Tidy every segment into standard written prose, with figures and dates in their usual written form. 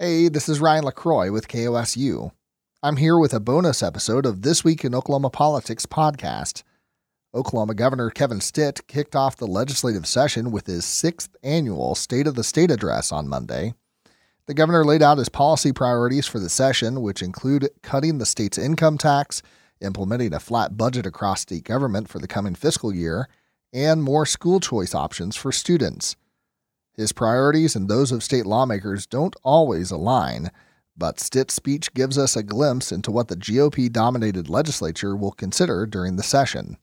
Hey, this is Ryan LaCroix with KOSU. I'm here with a bonus episode of This Week in Oklahoma Politics podcast. Oklahoma Governor Kevin Stitt kicked off the legislative session with his 6th annual State of the State address on Monday. The governor laid out his policy priorities for the session, which include cutting the state's income tax, implementing a flat budget across state government for the coming fiscal year, and more school choice options for students. His priorities and those of state lawmakers don't always align, but Stitt's speech gives us a glimpse into what the GOP-dominated legislature will consider during the session.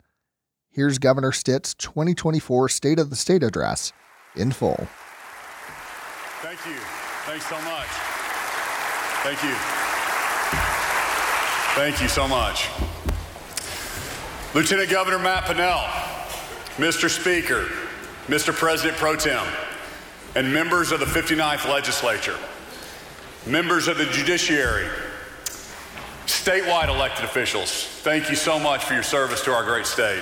Here's Governor Stitt's 2024 State of the State address in full. Thank you. Thanks so much. Thank you. Thank you so much. Lieutenant Governor Matt Pinnell, Mr. Speaker, Mr. President Pro Tem, and members of the 59th Legislature, members of the Judiciary, statewide elected officials, thank you so much for your service to our great state.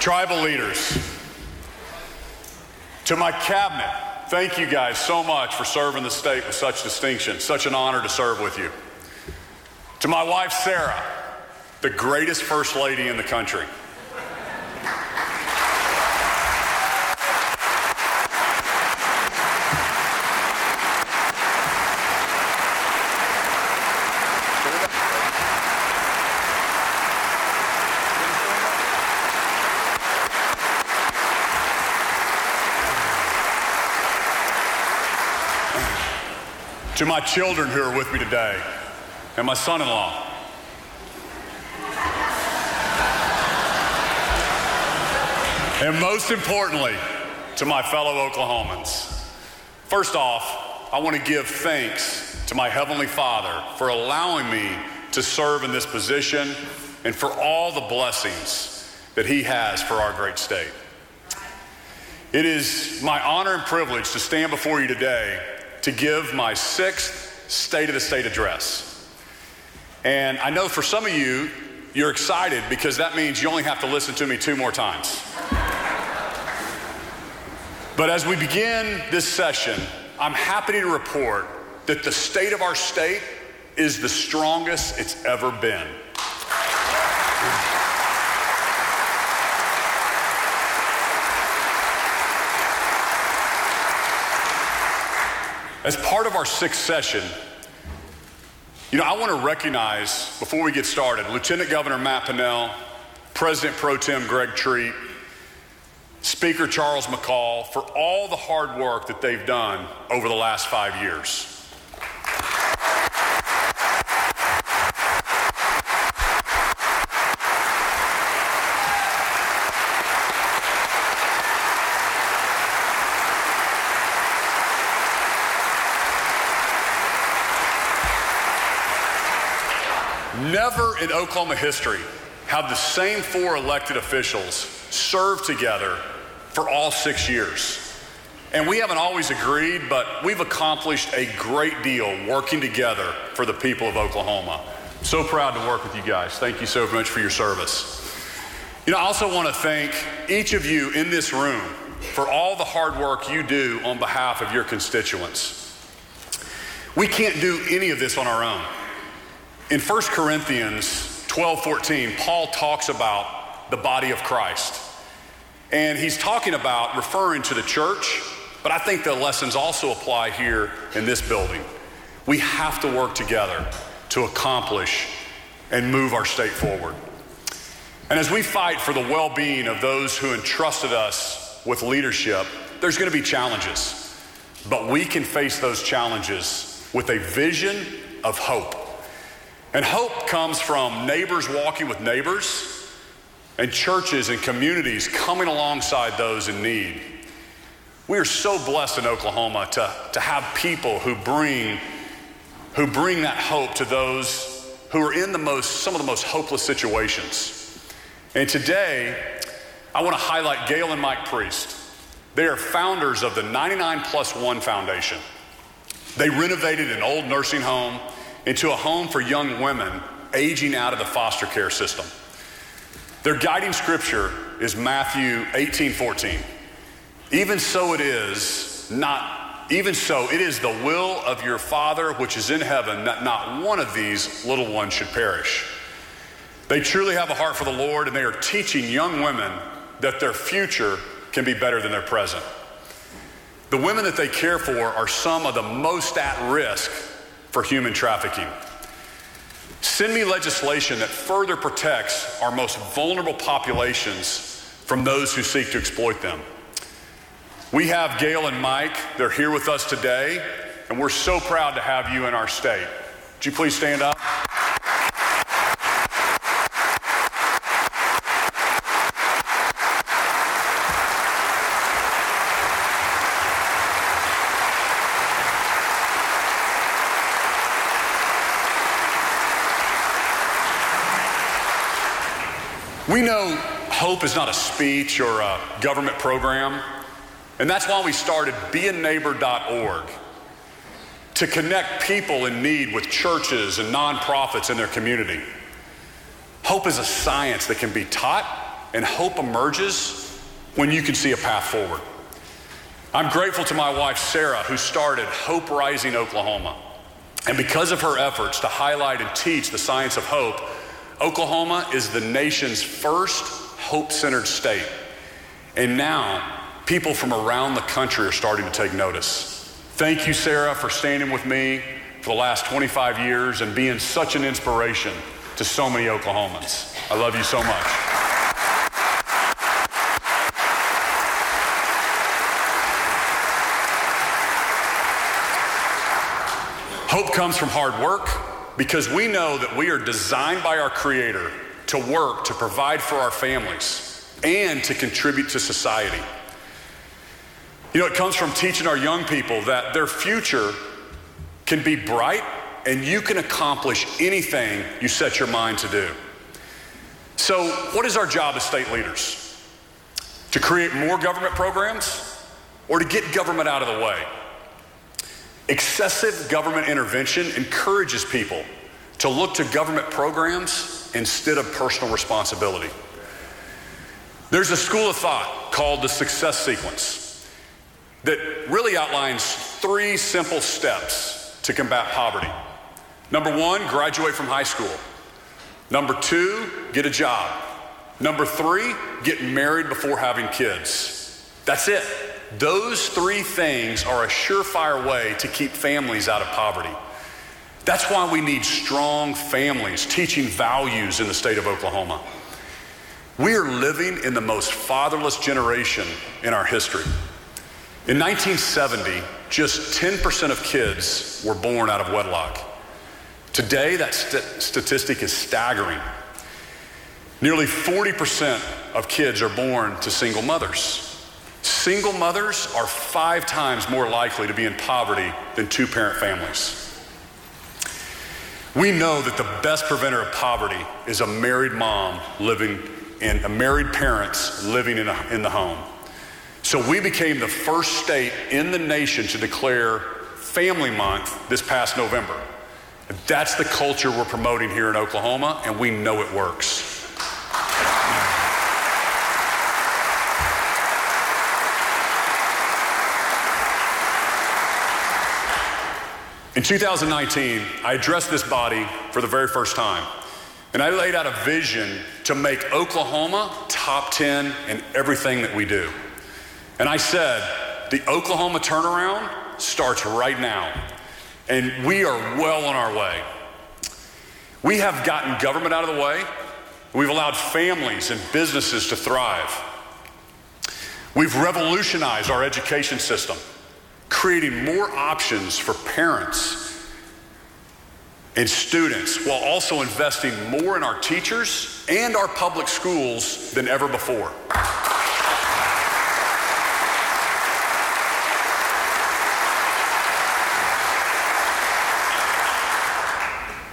Tribal leaders, to my cabinet, thank you guys so much for serving the state with such distinction. Such an honor to serve with you. To my wife, Sarah, the greatest first lady in the country. To my children who are with me today, and my son-in-law. And most importantly, to my fellow Oklahomans. First off, I want to give thanks to my Heavenly Father for allowing me to serve in this position and for all the blessings that He has for our great state. It is my honor and privilege to stand before you today to give my 6th State of the State address. And I know for some of you, you're excited because that means you only have to listen to me 2 more times. But as we begin this session, I'm happy to report that the state of our state is the strongest it's ever been. As part of our 6th session, I want to recognize, before we get started, Lieutenant Governor Matt Pinnell, President Pro Tem Greg Treat, Speaker Charles McCall, for all the hard work that they've done over the last 5 years. Never in Oklahoma history have the same 4 elected officials served together for all 6 years. And we haven't always agreed, but we've accomplished a great deal working together for the people of Oklahoma. So proud to work with you guys. Thank you so much for your service. I also want to thank each of you in this room for all the hard work you do on behalf of your constituents. We can't do any of this on our own. In 1 Corinthians 12:14, Paul talks about the body of Christ. And he's talking about referring to the church, but I think the lessons also apply here in this building. We have to work together to accomplish and move our state forward. And as we fight for the well-being of those who entrusted us with leadership, there's going to be challenges. But we can face those challenges with a vision of hope. And hope comes from neighbors walking with neighbors and churches and communities coming alongside those in need. We are so blessed in Oklahoma to have people who bring that hope to those who are in some of the most hopeless situations. And today, I want to highlight Gail and Mike Priest. They are founders of the 99 Plus One Foundation. They renovated an old nursing home into a home for young women aging out of the foster care system. Their guiding scripture is Matthew 18:14. Even so it is not Even so, it is the will of your Father which is in heaven that not one of these little ones should perish. They truly have a heart for the Lord, and they are teaching young women that their future can be better than their present. The women that they care for are some of the most at risk for human trafficking. Send me legislation that further protects our most vulnerable populations from those who seek to exploit them. We have Gail and Mike. They're here with us today, and we're so proud to have you in our state. Would you please stand up? We know hope is not a speech or a government program, and that's why we started BeANeighbor.org, to connect people in need with churches and nonprofits in their community. Hope is a science that can be taught, and hope emerges when you can see a path forward. I'm grateful to my wife, Sarah, who started Hope Rising Oklahoma. And because of her efforts to highlight and teach the science of hope, Oklahoma is the nation's first hope-centered state. And now, people from around the country are starting to take notice. Thank you, Sarah, for standing with me for the last 25 years and being such an inspiration to so many Oklahomans. I love you so much. Hope comes from hard work, because we know that we are designed by our Creator to work, to provide for our families, and to contribute to society. You know, it comes from teaching our young people that their future can be bright and you can accomplish anything you set your mind to do. So what is our job as state leaders? To create more government programs or to get government out of the way? Excessive government intervention encourages people to look to government programs instead of personal responsibility. There's a school of thought called the success sequence that really outlines three simple steps to combat poverty. Number one, graduate from high school. Number two, get a job. Number three, get married before having kids. That's it. Those three things are a surefire way to keep families out of poverty. That's why we need strong families teaching values in the state of Oklahoma. We are living in the most fatherless generation in our history. In 1970, just 10% of kids were born out of wedlock. Today, that statistic is staggering. Nearly 40% of kids are born to single mothers. Single mothers are 5 times more likely to be in poverty than two-parent families. We know that the best preventer of poverty is married parents living in the home. So we became the first state in the nation to declare Family Month this past November. That's the culture we're promoting here in Oklahoma, and we know it works. In 2019, I addressed this body for the very first time, and I laid out a vision to make Oklahoma top 10 in everything that we do. And I said, the Oklahoma turnaround starts right now, and we are well on our way. We have gotten government out of the way. We've allowed families and businesses to thrive. We've revolutionized our education system, creating more options for parents and students while also investing more in our teachers and our public schools than ever before.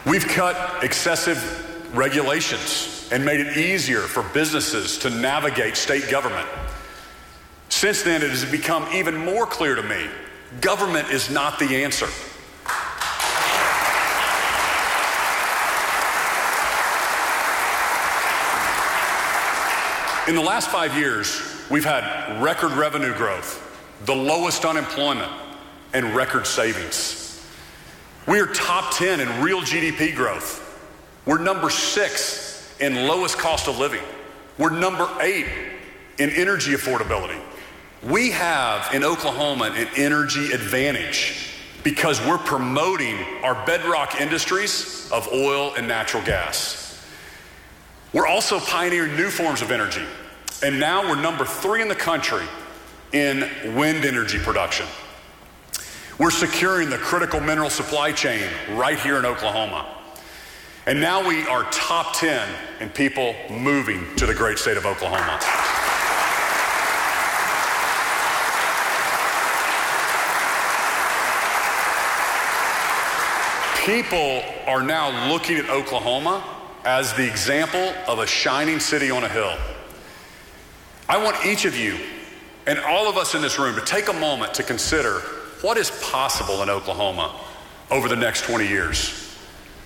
We've cut excessive regulations and made it easier for businesses to navigate state government. Since then, it has become even more clear to me, government is not the answer. In the last 5 years, we've had record revenue growth, the lowest unemployment, and record savings. We are top 10 in real GDP growth. We're number 6 in lowest cost of living. We're number 8 in energy affordability. We have in Oklahoma an energy advantage because we're promoting our bedrock industries of oil and natural gas. We're also pioneering new forms of energy. And now we're number 3 in the country in wind energy production. We're securing the critical mineral supply chain right here in Oklahoma. And now we are top 10 in people moving to the great state of Oklahoma. People are now looking at Oklahoma as the example of a shining city on a hill. I want each of you and all of us in this room to take a moment to consider what is possible in Oklahoma over the next 20 years.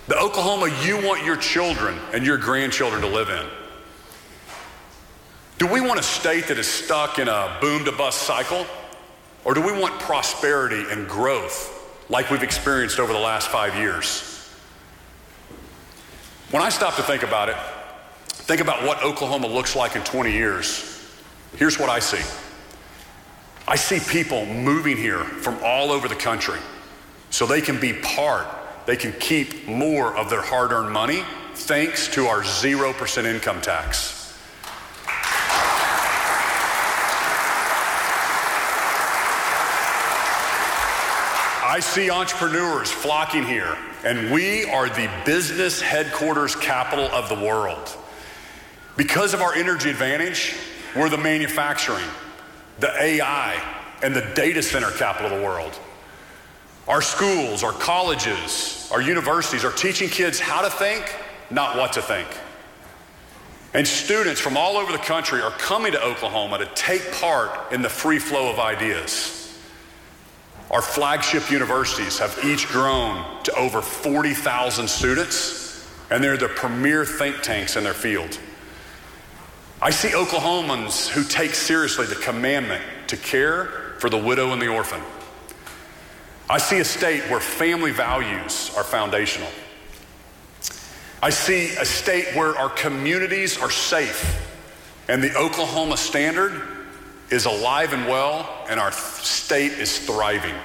The Oklahoma you want your children and your grandchildren to live in. Do we want a state that is stuck in a boom-to-bust cycle? Or do we want prosperity and growth like we've experienced over the last 5 years? When I stop to think about it, think about what Oklahoma looks like in 20 years, here's what I see. I see people moving here from all over the country so they can be part, they can keep more of their hard-earned money thanks to our 0% income tax. I see entrepreneurs flocking here, and we are the business headquarters capital of the world. Because of our energy advantage, we're the manufacturing, the AI, and the data center capital of the world. Our schools, our colleges, our universities are teaching kids how to think, not what to think. And students from all over the country are coming to Oklahoma to take part in the free flow of ideas. Our flagship universities have each grown to over 40,000 students, and they're the premier think tanks in their field. I see Oklahomans who take seriously the commandment to care for the widow and the orphan. I see a state where family values are foundational. I see a state where our communities are safe, and the Oklahoma standard is alive and well, and our state is thriving.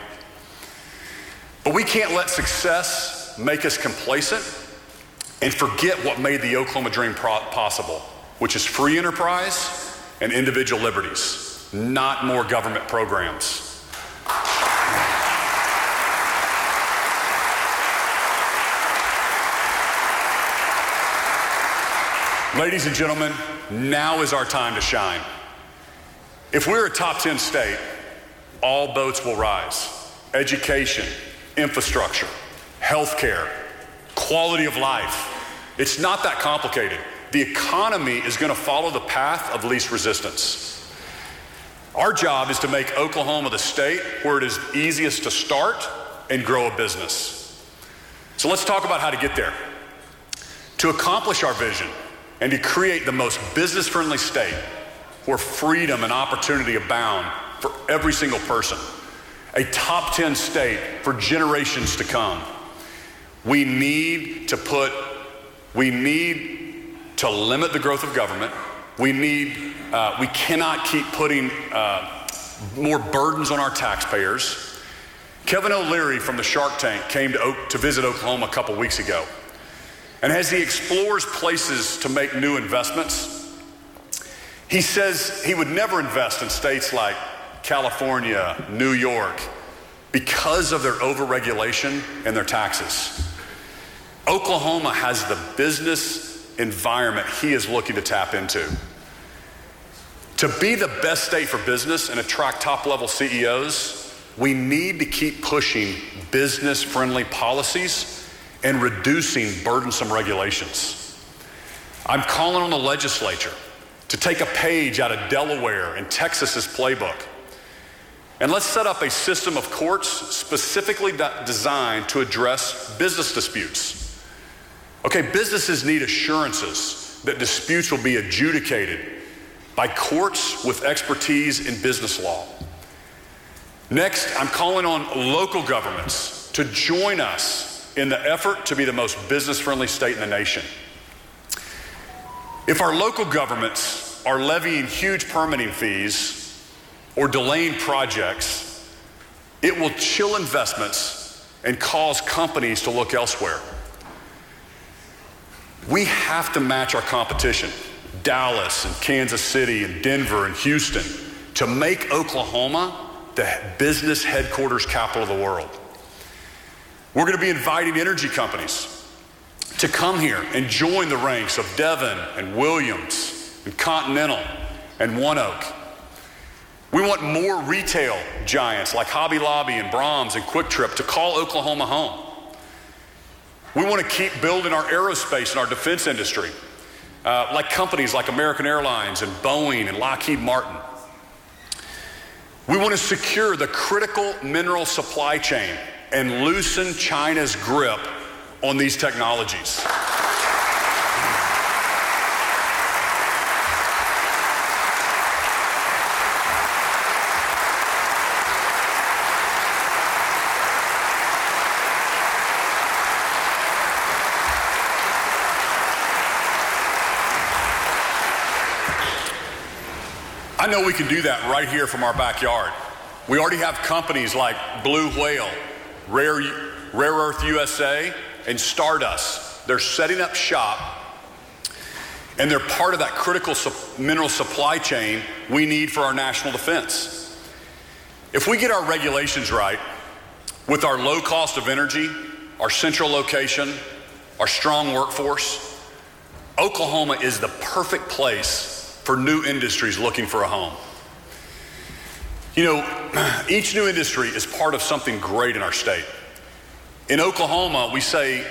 But we can't let success make us complacent and forget what made the Oklahoma dream possible, which is free enterprise and individual liberties, not more government programs. Ladies and gentlemen, now is our time to shine. If we're a top 10 state, all boats will rise. Education, infrastructure, healthcare, quality of life. It's not that complicated. The economy is going to follow the path of least resistance. Our job is to make Oklahoma the state where it is easiest to start and grow a business. So let's talk about how to get there. To accomplish our vision and to create the most business-friendly state, where freedom and opportunity abound for every single person, a top 10 state for generations to come. We need to limit the growth of government. We cannot keep putting more burdens on our taxpayers. Kevin O'Leary from the Shark Tank came to visit Oklahoma a couple weeks ago. And as he explores places to make new investments, he says he would never invest in states like California, New York, because of their overregulation and their taxes. Oklahoma has the business environment he is looking to tap into. To be the best state for business and attract top-level CEOs, we need to keep pushing business-friendly policies and reducing burdensome regulations. I'm calling on the legislature to take a page out of Delaware and Texas's playbook. And let's set up a system of courts specifically designed to address business disputes. Okay, businesses need assurances that disputes will be adjudicated by courts with expertise in business law. Next, I'm calling on local governments to join us in the effort to be the most business-friendly state in the nation. If our local governments are levying huge permitting fees or delaying projects, it will chill investments and cause companies to look elsewhere. We have to match our competition, Dallas and Kansas City and Denver and Houston, to make Oklahoma the business headquarters capital of the world. We're going to be inviting energy companies to come here and join the ranks of Devon and Williams and Continental and One Oak. We want more retail giants like Hobby Lobby and Brahms and QuikTrip to call Oklahoma home. We want to keep building our aerospace and our defense industry, like companies like American Airlines and Boeing and Lockheed Martin. We want to secure the critical mineral supply chain and loosen China's grip on these technologies. I know we can do that right here from our backyard. We already have companies like Blue Whale, Rare Earth USA, and Stardust. They're setting up shop, and they're part of that critical mineral supply chain we need for our national defense. If we get our regulations right, with our low cost of energy, our central location, our strong workforce, Oklahoma is the perfect place for new industries looking for a home. You know, each new industry is part of something great in our state. In Oklahoma, we say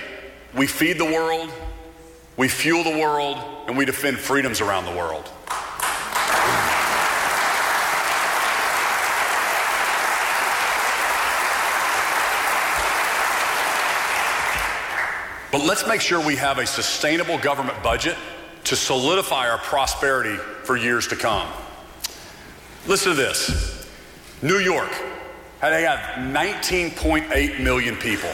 we feed the world, we fuel the world, and we defend freedoms around the world. But let's make sure we have a sustainable government budget to solidify our prosperity for years to come. Listen to this. New York, they have 19.8 million people,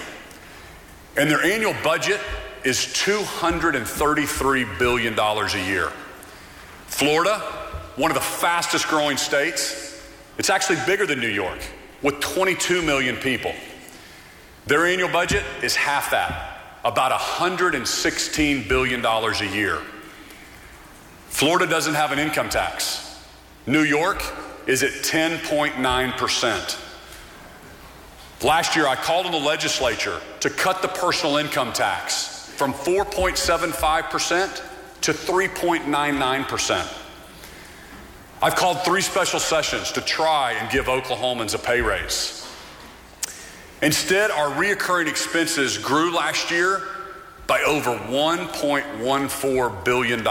and their annual budget is $233 billion a year. Florida, one of the fastest growing states, it's actually bigger than New York, with 22 million people. Their annual budget is half that, about $116 billion a year. Florida doesn't have an income tax. New York is at 10.9%. Last year, I called on the legislature to cut the personal income tax from 4.75% to 3.99%. I've called three special sessions to try and give Oklahomans a pay raise. Instead, our reoccurring expenses grew last year by over $1.14 billion.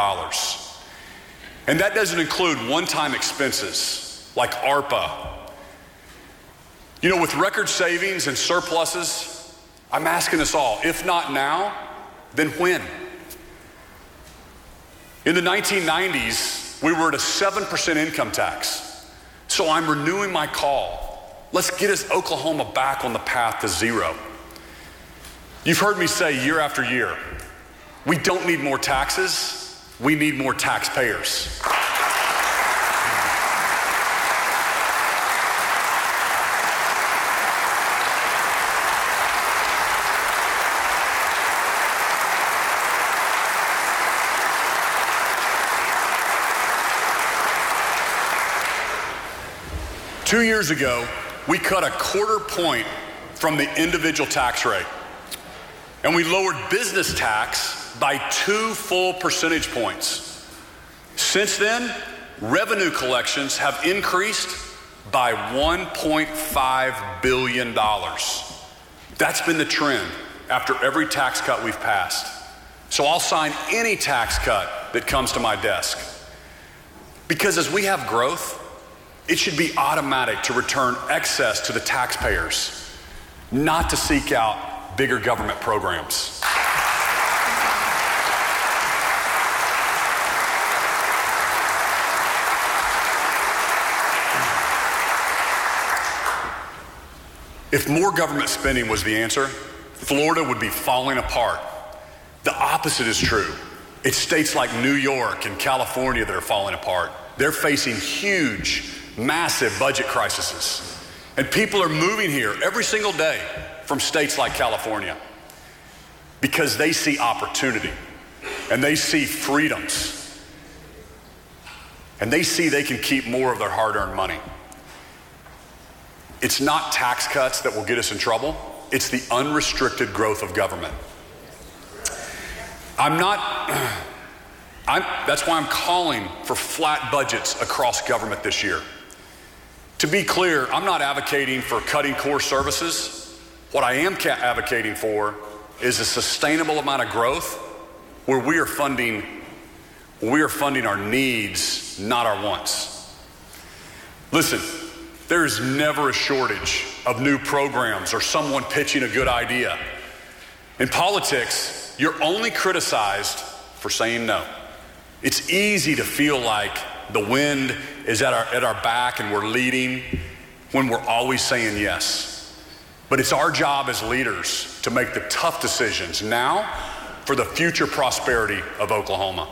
And that doesn't include one-time expenses like ARPA. You know, with record savings and surpluses, I'm asking us all, if not now, then when? In the 1990s, we were at a 7% income tax. So I'm renewing my call. Let's get us Oklahoma back on the path to zero. You've heard me say year after year, we don't need more taxes. We need more taxpayers. Two years ago, we cut a quarter point from the individual tax rate, and we lowered business tax by 2 full percentage points. Since then, revenue collections have increased by $1.5 billion. That's been the trend after every tax cut we've passed. So I'll sign any tax cut that comes to my desk. Because as we have growth, it should be automatic to return excess to the taxpayers, not to seek out bigger government programs. If more government spending was the answer, Florida would be falling apart. The opposite is true. It's states like New York and California that are falling apart. They're facing huge, massive budget crises. And people are moving here every single day from states like California because they see opportunity and they see freedoms and they see they can keep more of their hard-earned money. It's not tax cuts that will get us in trouble. It's the unrestricted growth of government. That's why I'm calling for flat budgets across government this year. To be clear, I'm not advocating for cutting core services. What I am advocating for is a sustainable amount of growth where we are funding our needs, not our wants. Listen, there is never a shortage of new programs or someone pitching a good idea. In politics, you're only criticized for saying no. It's easy to feel like the wind is at our back and we're leading when we're always saying yes. But it's our job as leaders to make the tough decisions now for the future prosperity of Oklahoma.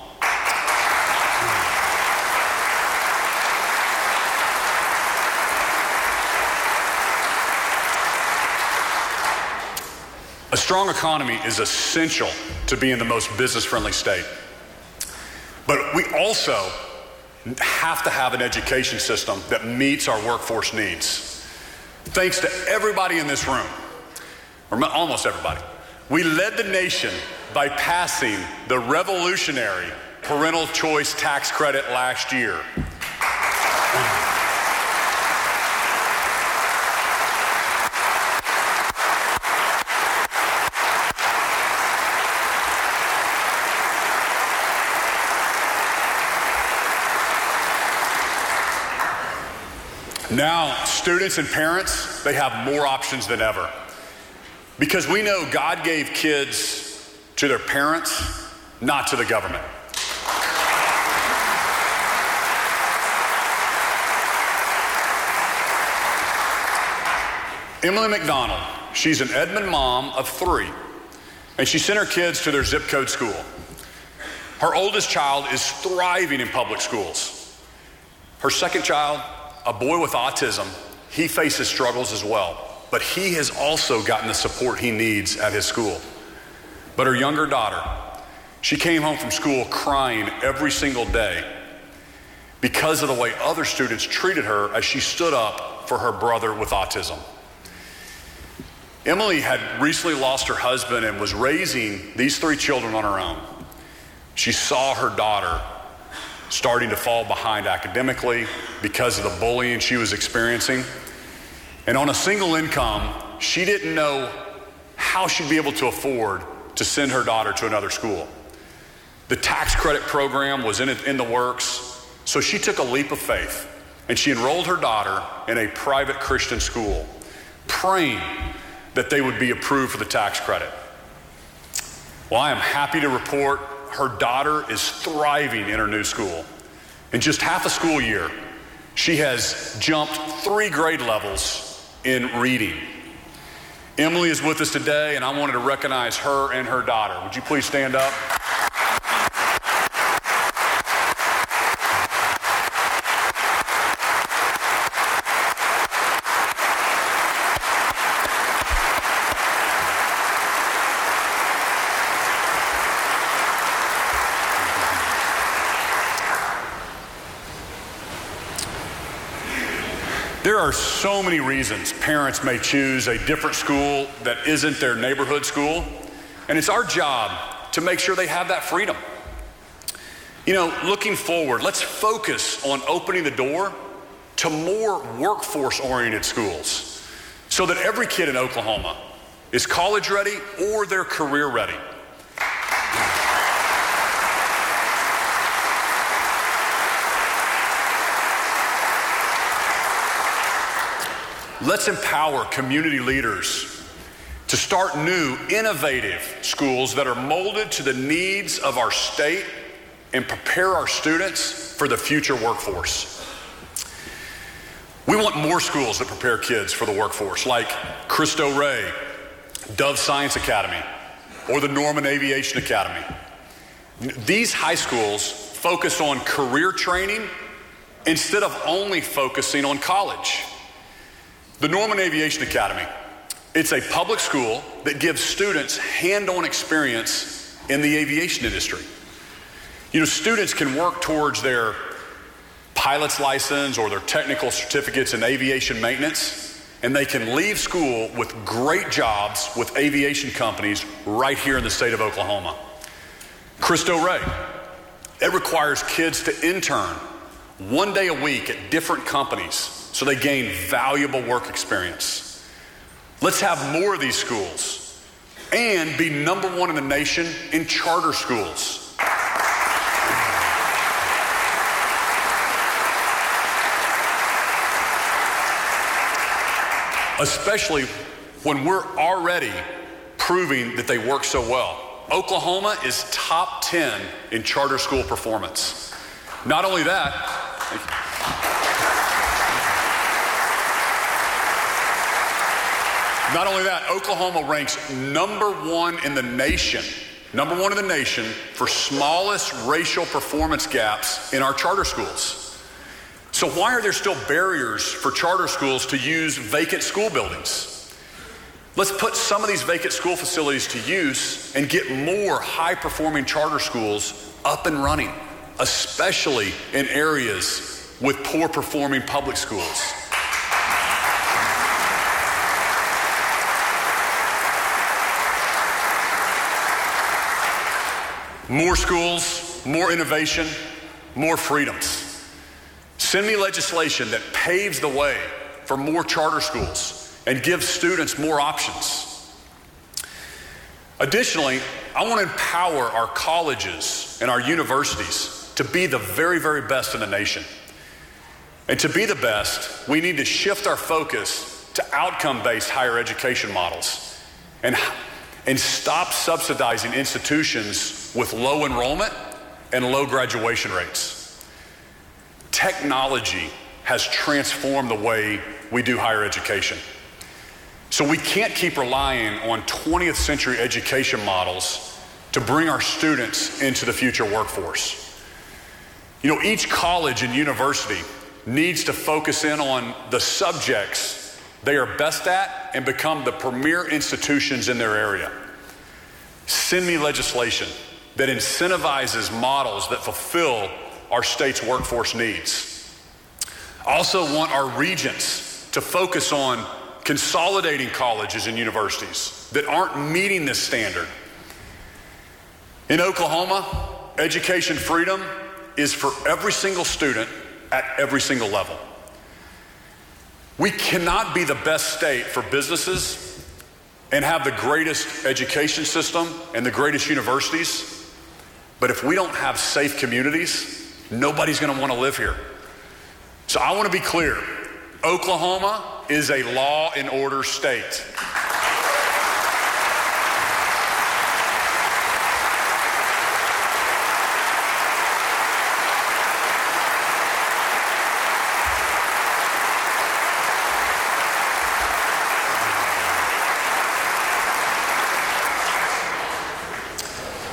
A strong economy is essential to being the most business-friendly state. But we also have to have an education system that meets our workforce needs. Thanks to everybody in this room, or almost everybody, we led the nation by passing the revolutionary parental choice tax credit last year. Now, students and parents, they have more options than ever. Because we know God gave kids to their parents, not to the government. Emily McDonald, she's an Edmond mom of three, and she sent her kids to their zip code school. Her oldest child is thriving in public schools. Her second child, a boy with autism, he faces struggles as well, but he has also gotten the support he needs at his school. But her younger daughter, she came home from school crying every single day because of the way other students treated her as she stood up for her brother with autism. Emily had recently lost her husband and was raising these three children on her own. She saw her daughter starting to fall behind academically because of the bullying she was experiencing. And on a single income, she didn't know how she'd be able to afford to send her daughter to another school. The tax credit program was in the works, so she took a leap of faith and she enrolled her daughter in a private Christian school, praying that they would be approved for the tax credit. Well, I am happy to report her daughter is thriving in her new school. In just half a school year, she has jumped 3 grade levels in reading. Emily is with us today, and I wanted to recognize her and her daughter. Would you please stand up? There are so many reasons parents may choose a different school that isn't their neighborhood school, and it's our job to make sure they have that freedom. You know, looking forward, let's focus on opening the door to more workforce-oriented schools so that every kid in Oklahoma is college ready or they're career ready. Let's empower community leaders to start new, innovative schools that are molded to the needs of our state and prepare our students for the future workforce. We want more schools that prepare kids for the workforce, like Cristo Rey, Dove Science Academy, or the Norman Aviation Academy. These high schools focus on career training instead of only focusing on college. The Norman Aviation Academy, it's a public school that gives students hand-on experience in the aviation industry. You know, students can work towards their pilot's license or their technical certificates in aviation maintenance, and they can leave school with great jobs with aviation companies right here in the state of Oklahoma. Cristo Rey, it requires kids to intern one day a week at different companies so they gain valuable work experience. Let's have more of these schools and be number one in the nation in charter schools. Especially when we're already proving that they work so well. Oklahoma is top 10 in charter school performance. Not only that, Oklahoma ranks number one in the nation for smallest racial performance gaps in our charter schools. So why are there still barriers for charter schools to use vacant school buildings? Let's put some of these vacant school facilities to use and get more high-performing charter schools up and running, especially in areas with poor-performing public schools. More schools, more innovation, more freedoms. Send me legislation that paves the way for more charter schools and gives students more options. Additionally, I want to empower our colleges and our universities to be the very, very best in the nation. And to be the best, we need to shift our focus to outcome-based higher education models and stop subsidizing institutions with low enrollment and low graduation rates. Technology has transformed the way we do higher education. So we can't keep relying on 20th century education models to bring our students into the future workforce. You know, each college and university needs to focus in on the subjects they are best at and become the premier institutions in their area. Send me legislation that incentivizes models that fulfill our state's workforce needs. I also want our regents to focus on consolidating colleges and universities that aren't meeting this standard. In Oklahoma, education freedom is for every single student at every single level. We cannot be the best state for businesses and have the greatest education system and the greatest universities, but if we don't have safe communities, nobody's going to want to live here. So I want to be clear. Oklahoma is a law and order state.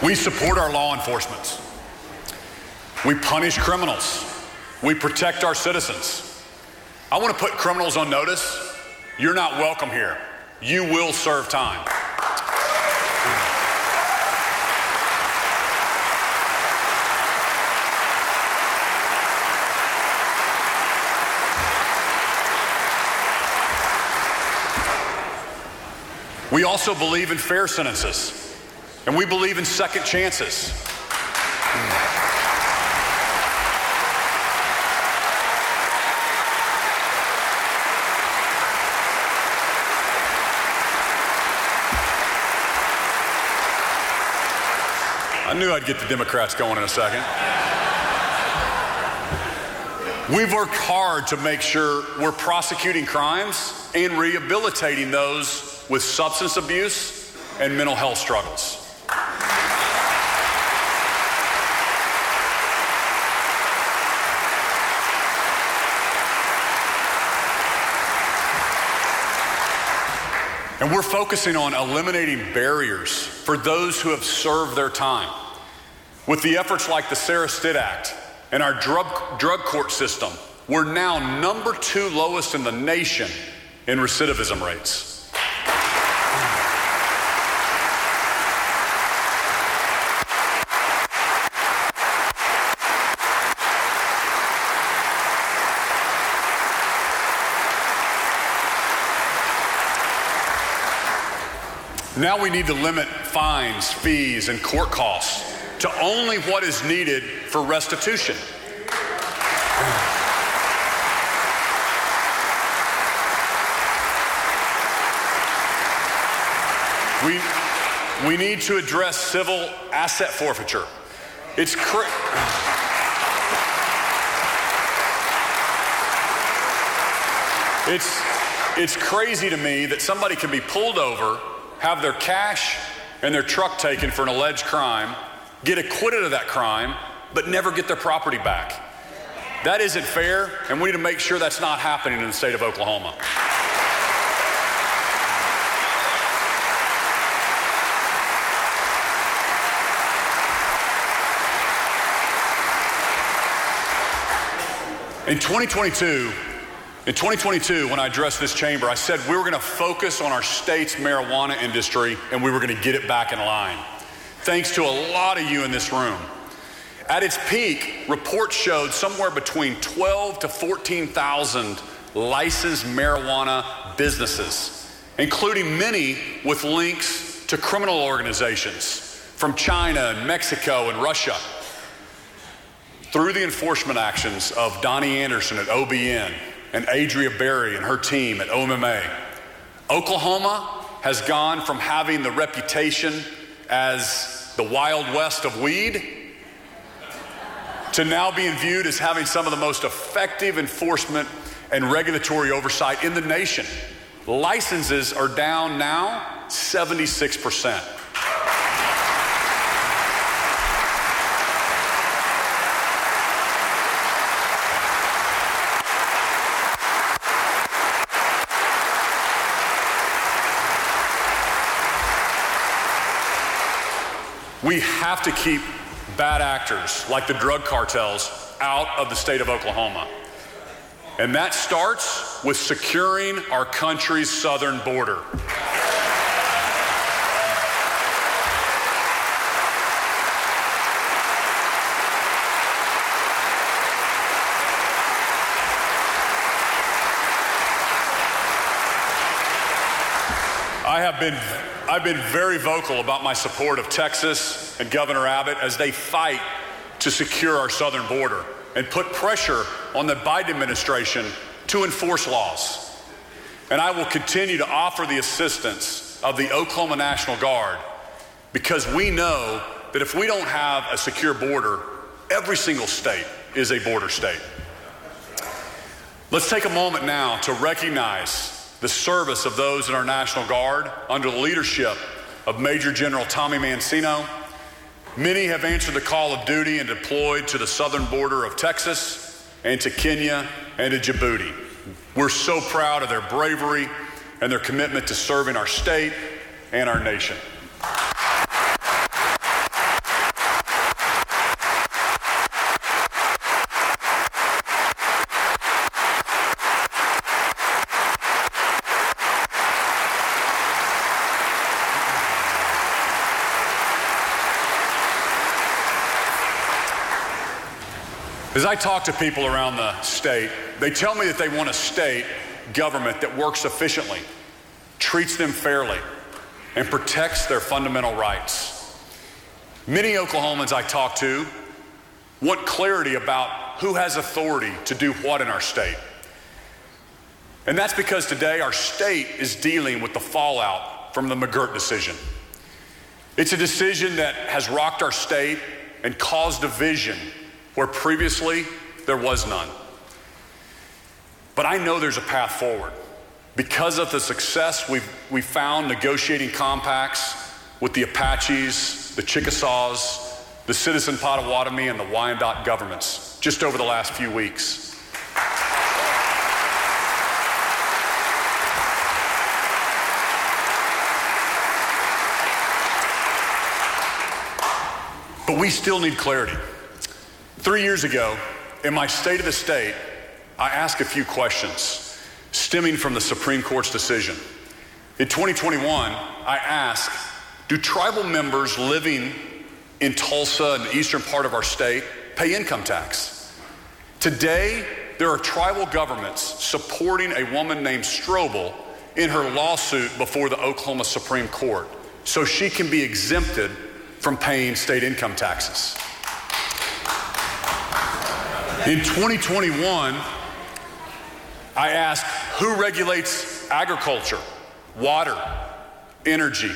We support our law enforcement. We punish criminals. We protect our citizens. I want to put criminals on notice. You're not welcome here. You will serve time. We also believe in fair sentences, and we believe in second chances. I knew I'd get the Democrats going in a second. We've worked hard to make sure we're prosecuting crimes and rehabilitating those with substance abuse and mental health struggles. And we're focusing on eliminating barriers for those who have served their time. With the efforts like the Sarah Stitt Act and our drug court system, we're now number 2 lowest in the nation in recidivism rates. Now we need to limit fines, fees, and court costs to only what is needed for restitution. We need to address civil asset forfeiture. It's crazy to me that somebody can be pulled over, have their cash and their truck taken for an alleged crime, get acquitted of that crime, but never get their property back. That isn't fair, and we need to make sure that's not happening in the state of Oklahoma. In 2022, when I addressed this chamber, I said we were going to focus on our state's marijuana industry and we were going to get it back in line. Thanks to a lot of you in this room. At its peak, reports showed somewhere between 12 to 14,000 licensed marijuana businesses, including many with links to criminal organizations from China and Mexico and Russia. Through the enforcement actions of Donnie Anderson at OBN, and Adria Berry and her team at OMMA, Oklahoma has gone from having the reputation as the Wild West of weed to now being viewed as having some of the most effective enforcement and regulatory oversight in the nation. Licenses are down now 76%. We have to keep bad actors like the drug cartels out of the state of Oklahoma. And that starts with securing our country's southern border. I've been very vocal about my support of Texas and Governor Abbott as they fight to secure our southern border and put pressure on the Biden administration to enforce laws. And I will continue to offer the assistance of the Oklahoma National Guard because we know that if we don't have a secure border, every single state is a border state. Let's take a moment now to recognize the service of those in our National Guard under the leadership of Major General Tommy Mancino. Many have answered the call of duty and deployed to the southern border of Texas and to Kenya and to Djibouti. We're so proud of their bravery and their commitment to serving our state and our nation. As I talk to people around the state, they tell me that they want a state government that works efficiently, treats them fairly, and protects their fundamental rights. Many Oklahomans I talk to want clarity about who has authority to do what in our state. And that's because today our state is dealing with the fallout from the McGirt decision. It's a decision that has rocked our state and caused division where previously there was none. But I know there's a path forward. Because of the success we found negotiating compacts with the Apaches, the Chickasaws, the Citizen Potawatomi, and the Wyandot governments just over the last few weeks. But we still need clarity. 3 years ago, in my State of the State, I asked a few questions stemming from the Supreme Court's decision. In 2021, I asked, do tribal members living in Tulsa and the eastern part of our state pay income tax? Today, there are tribal governments supporting a woman named Strobel in her lawsuit before the Oklahoma Supreme Court so she can be exempted from paying state income taxes. In 2021, I asked, who regulates agriculture, water, energy?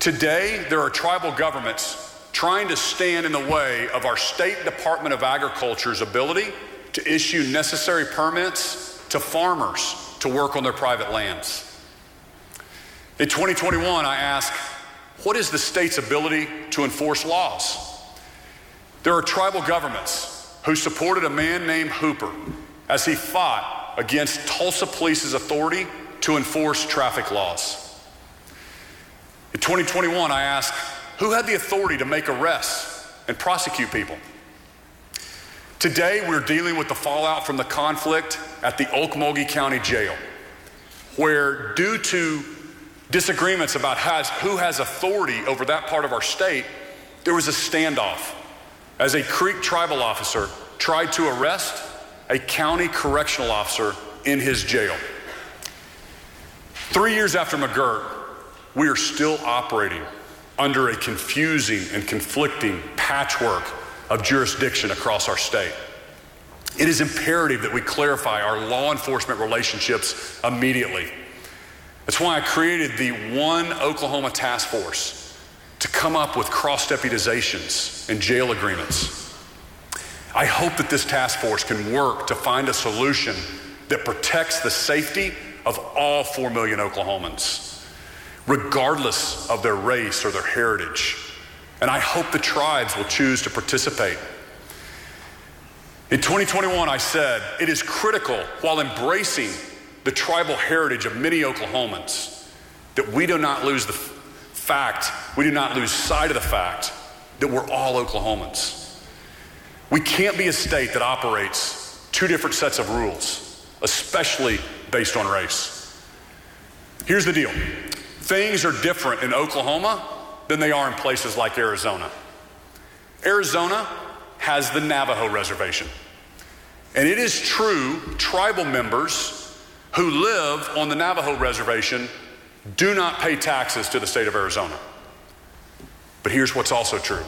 Today, there are tribal governments trying to stand in the way of our State Department of Agriculture's ability to issue necessary permits to farmers to work on their private lands. In 2021, I asked, what is the state's ability to enforce laws? There are tribal governments who supported a man named Hooper as he fought against Tulsa police's authority to enforce traffic laws. In 2021, I asked, who had the authority to make arrests and prosecute people? Today, we're dealing with the fallout from the conflict at the Okmulgee County Jail, where due to disagreements about who has authority over that part of our state, there was a standoff as a Creek tribal officer tried to arrest a county correctional officer in his jail. 3 years after McGirt, we are still operating under a confusing and conflicting patchwork of jurisdiction across our state. It is imperative that we clarify our law enforcement relationships immediately. That's why I created the One Oklahoma Task Force to come up with cross-deputizations and jail agreements. I hope that this task force can work to find a solution that protects the safety of all 4 million Oklahomans, regardless of their race or their heritage. And I hope the tribes will choose to participate. In 2021, I said, it is critical, while embracing the tribal heritage of many Oklahomans, that we do not lose sight of the fact that we're all Oklahomans. We can't be a state that operates two different sets of rules, especially based on race. Here's the deal. Things are different in Oklahoma than they are in places like Arizona. Arizona has the Navajo Reservation. And it is true, tribal members who live on the Navajo Reservation do not pay taxes to the state of Arizona. But here's what's also true.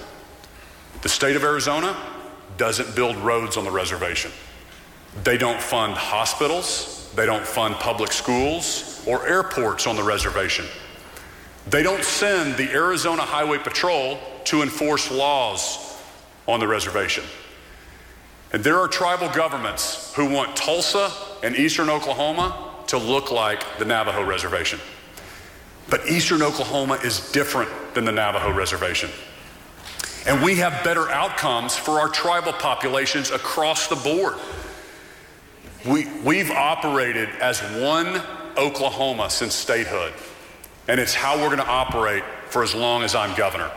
The state of Arizona doesn't build roads on the reservation. They don't fund hospitals, they don't fund public schools or airports on the reservation. They don't send the Arizona Highway Patrol to enforce laws on the reservation. And there are tribal governments who want Tulsa and eastern Oklahoma to look like the Navajo Reservation. But eastern Oklahoma is different than the Navajo Reservation. And we have better outcomes for our tribal populations across the board. We've operated as one Oklahoma since statehood. And it's how we're going to operate for as long as I'm governor.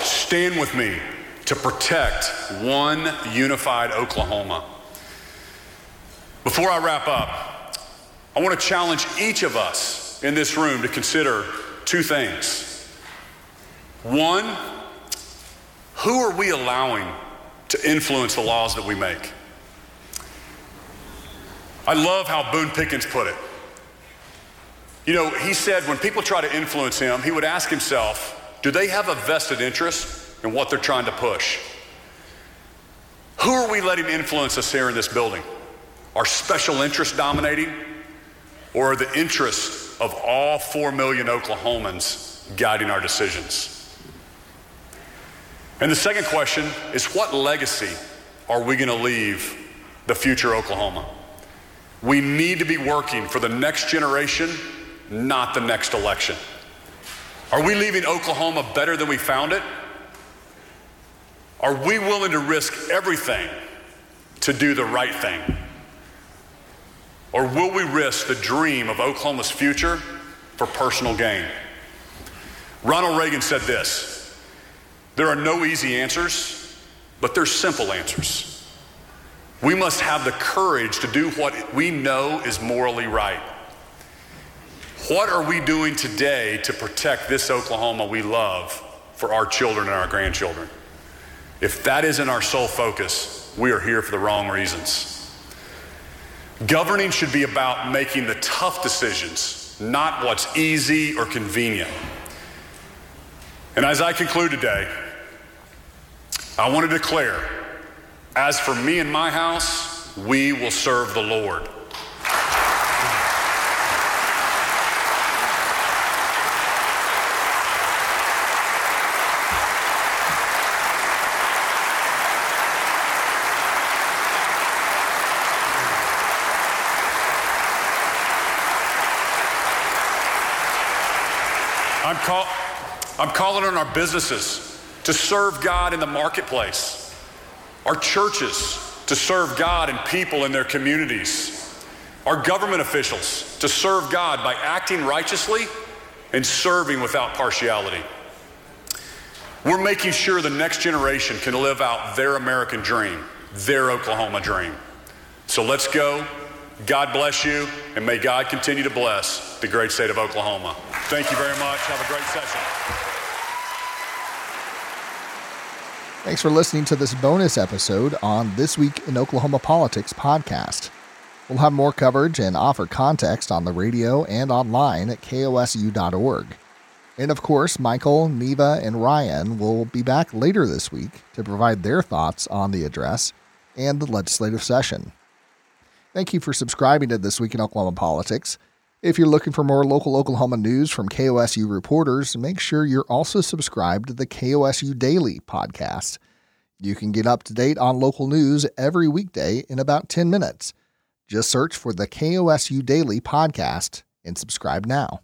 Stand with me to protect one unified Oklahoma. Before I wrap up, I want to challenge each of us in this room to consider two things. One, who are we allowing to influence the laws that we make? I love how Boone Pickens put it. You know, he said when people try to influence him, he would ask himself, do they have a vested interest in what they're trying to push? Who are we letting influence us here in this building? Are special interests dominating? Or are the interests of all 4 million Oklahomans guiding our decisions? And the second question is, what legacy are we going to leave the future Oklahoma? We need to be working for the next generation, not the next election. Are we leaving Oklahoma better than we found it? Are we willing to risk everything to do the right thing? Or will we risk the dream of Oklahoma's future for personal gain? Ronald Reagan said this, there are no easy answers, but there's simple answers. We must have the courage to do what we know is morally right. What are we doing today to protect this Oklahoma we love for our children and our grandchildren? If that isn't our sole focus, we are here for the wrong reasons. Governing should be about making the tough decisions, not what's easy or convenient. And as I conclude today, I want to declare, as for me and my house, we will serve the Lord. I'm calling on our businesses to serve God in the marketplace. Our churches to serve God and people in their communities. Our government officials to serve God by acting righteously and serving without partiality. We're making sure the next generation can live out their American dream, their Oklahoma dream. So let's go. God bless you, and may God continue to bless the great state of Oklahoma. Thank you very much. Have a great session. Thanks for listening to this bonus episode on This Week in Oklahoma Politics podcast. We'll have more coverage and offer context on the radio and online at KOSU.org. And of course, Michael, Neva, and Ryan will be back later this week to provide their thoughts on the address and the legislative session. Thank you for subscribing to This Week in Oklahoma Politics. If you're looking for more local Oklahoma news from KOSU reporters, make sure you're also subscribed to the KOSU Daily podcast. You can get up to date on local news every weekday in about 10 minutes. Just search for the KOSU Daily podcast and subscribe now.